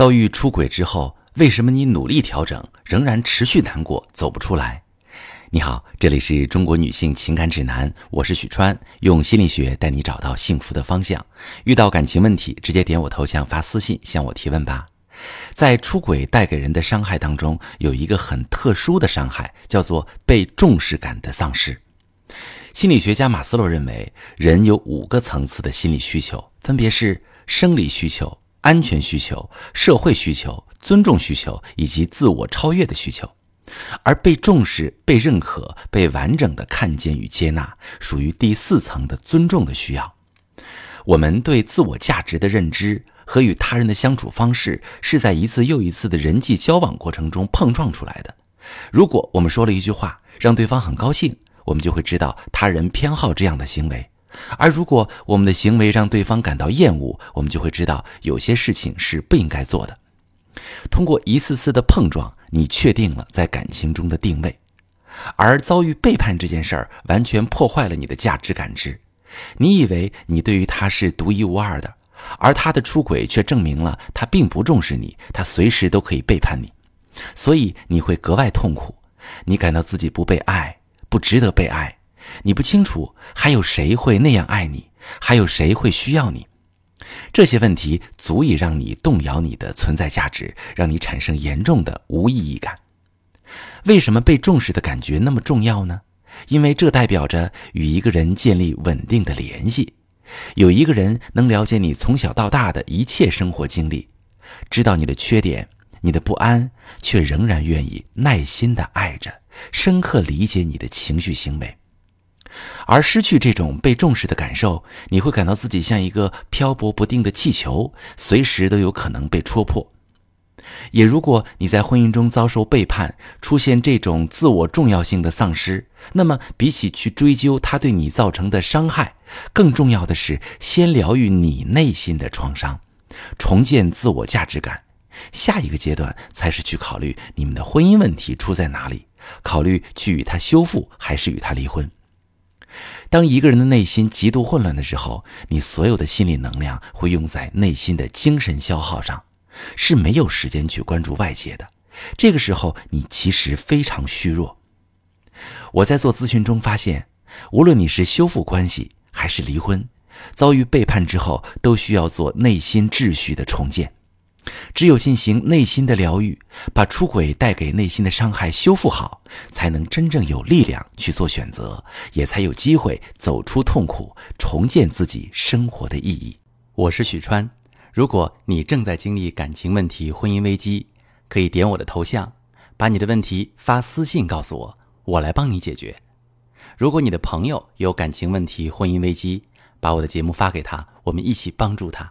遭遇出轨之后，为什么你努力调整，仍然持续难过，走不出来？你好，这里是中国女性情感指南，我是许川，用心理学带你找到幸福的方向。遇到感情问题，直接点我头像发私信向我提问吧。在出轨带给人的伤害当中，有一个很特殊的伤害，叫做被重视感的丧失。心理学家马斯洛认为，人有5个层次的心理需求，分别是生理需求、安全需求、社会需求、尊重需求以及自我超越的需求。而被重视、被认可、被完整的看见与接纳，属于第4层的尊重的需要。我们对自我价值的认知和与他人的相处方式，是在一次又一次的人际交往过程中碰撞出来的。如果我们说了一句话，让对方很高兴，我们就会知道他人偏好这样的行为。而如果我们的行为让对方感到厌恶，我们就会知道有些事情是不应该做的。通过一次次的碰撞，你确定了在感情中的定位。而遭遇背叛这件事儿，完全破坏了你的价值感知。你以为你对于他是独一无二的，而他的出轨却证明了他并不重视你，他随时都可以背叛你。所以你会格外痛苦，你感到自己不被爱，不值得被爱。你不清楚还有谁会那样爱你，还有谁会需要你。这些问题足以让你动摇你的存在价值，让你产生严重的无意义感。为什么被重视的感觉那么重要呢？因为这代表着与一个人建立稳定的联系。有一个人能了解你从小到大的一切生活经历，知道你的缺点，你的不安，却仍然愿意耐心地爱着，深刻理解你的情绪行为。而失去这种被重视的感受，你会感到自己像一个漂泊不定的气球，随时都有可能被戳破。也如果你在婚姻中遭受背叛，出现这种自我重要性的丧失，那么比起去追究它对你造成的伤害，更重要的是先疗愈你内心的创伤，重建自我价值感。下一个阶段才是去考虑你们的婚姻问题出在哪里，考虑去与他修复还是与他离婚。当一个人的内心极度混乱的时候，你所有的心理能量会用在内心的精神消耗上，是没有时间去关注外界的。这个时候你其实非常虚弱。我在做咨询中发现，无论你是修复关系还是离婚，遭遇背叛之后都需要做内心秩序的重建。只有进行内心的疗愈，把出轨带给内心的伤害修复好，才能真正有力量去做选择，也才有机会走出痛苦，重建自己生活的意义。我是许川，如果你正在经历感情问题、婚姻危机，可以点我的头像，把你的问题发私信告诉我，我来帮你解决。如果你的朋友有感情问题、婚姻危机，把我的节目发给他，我们一起帮助他。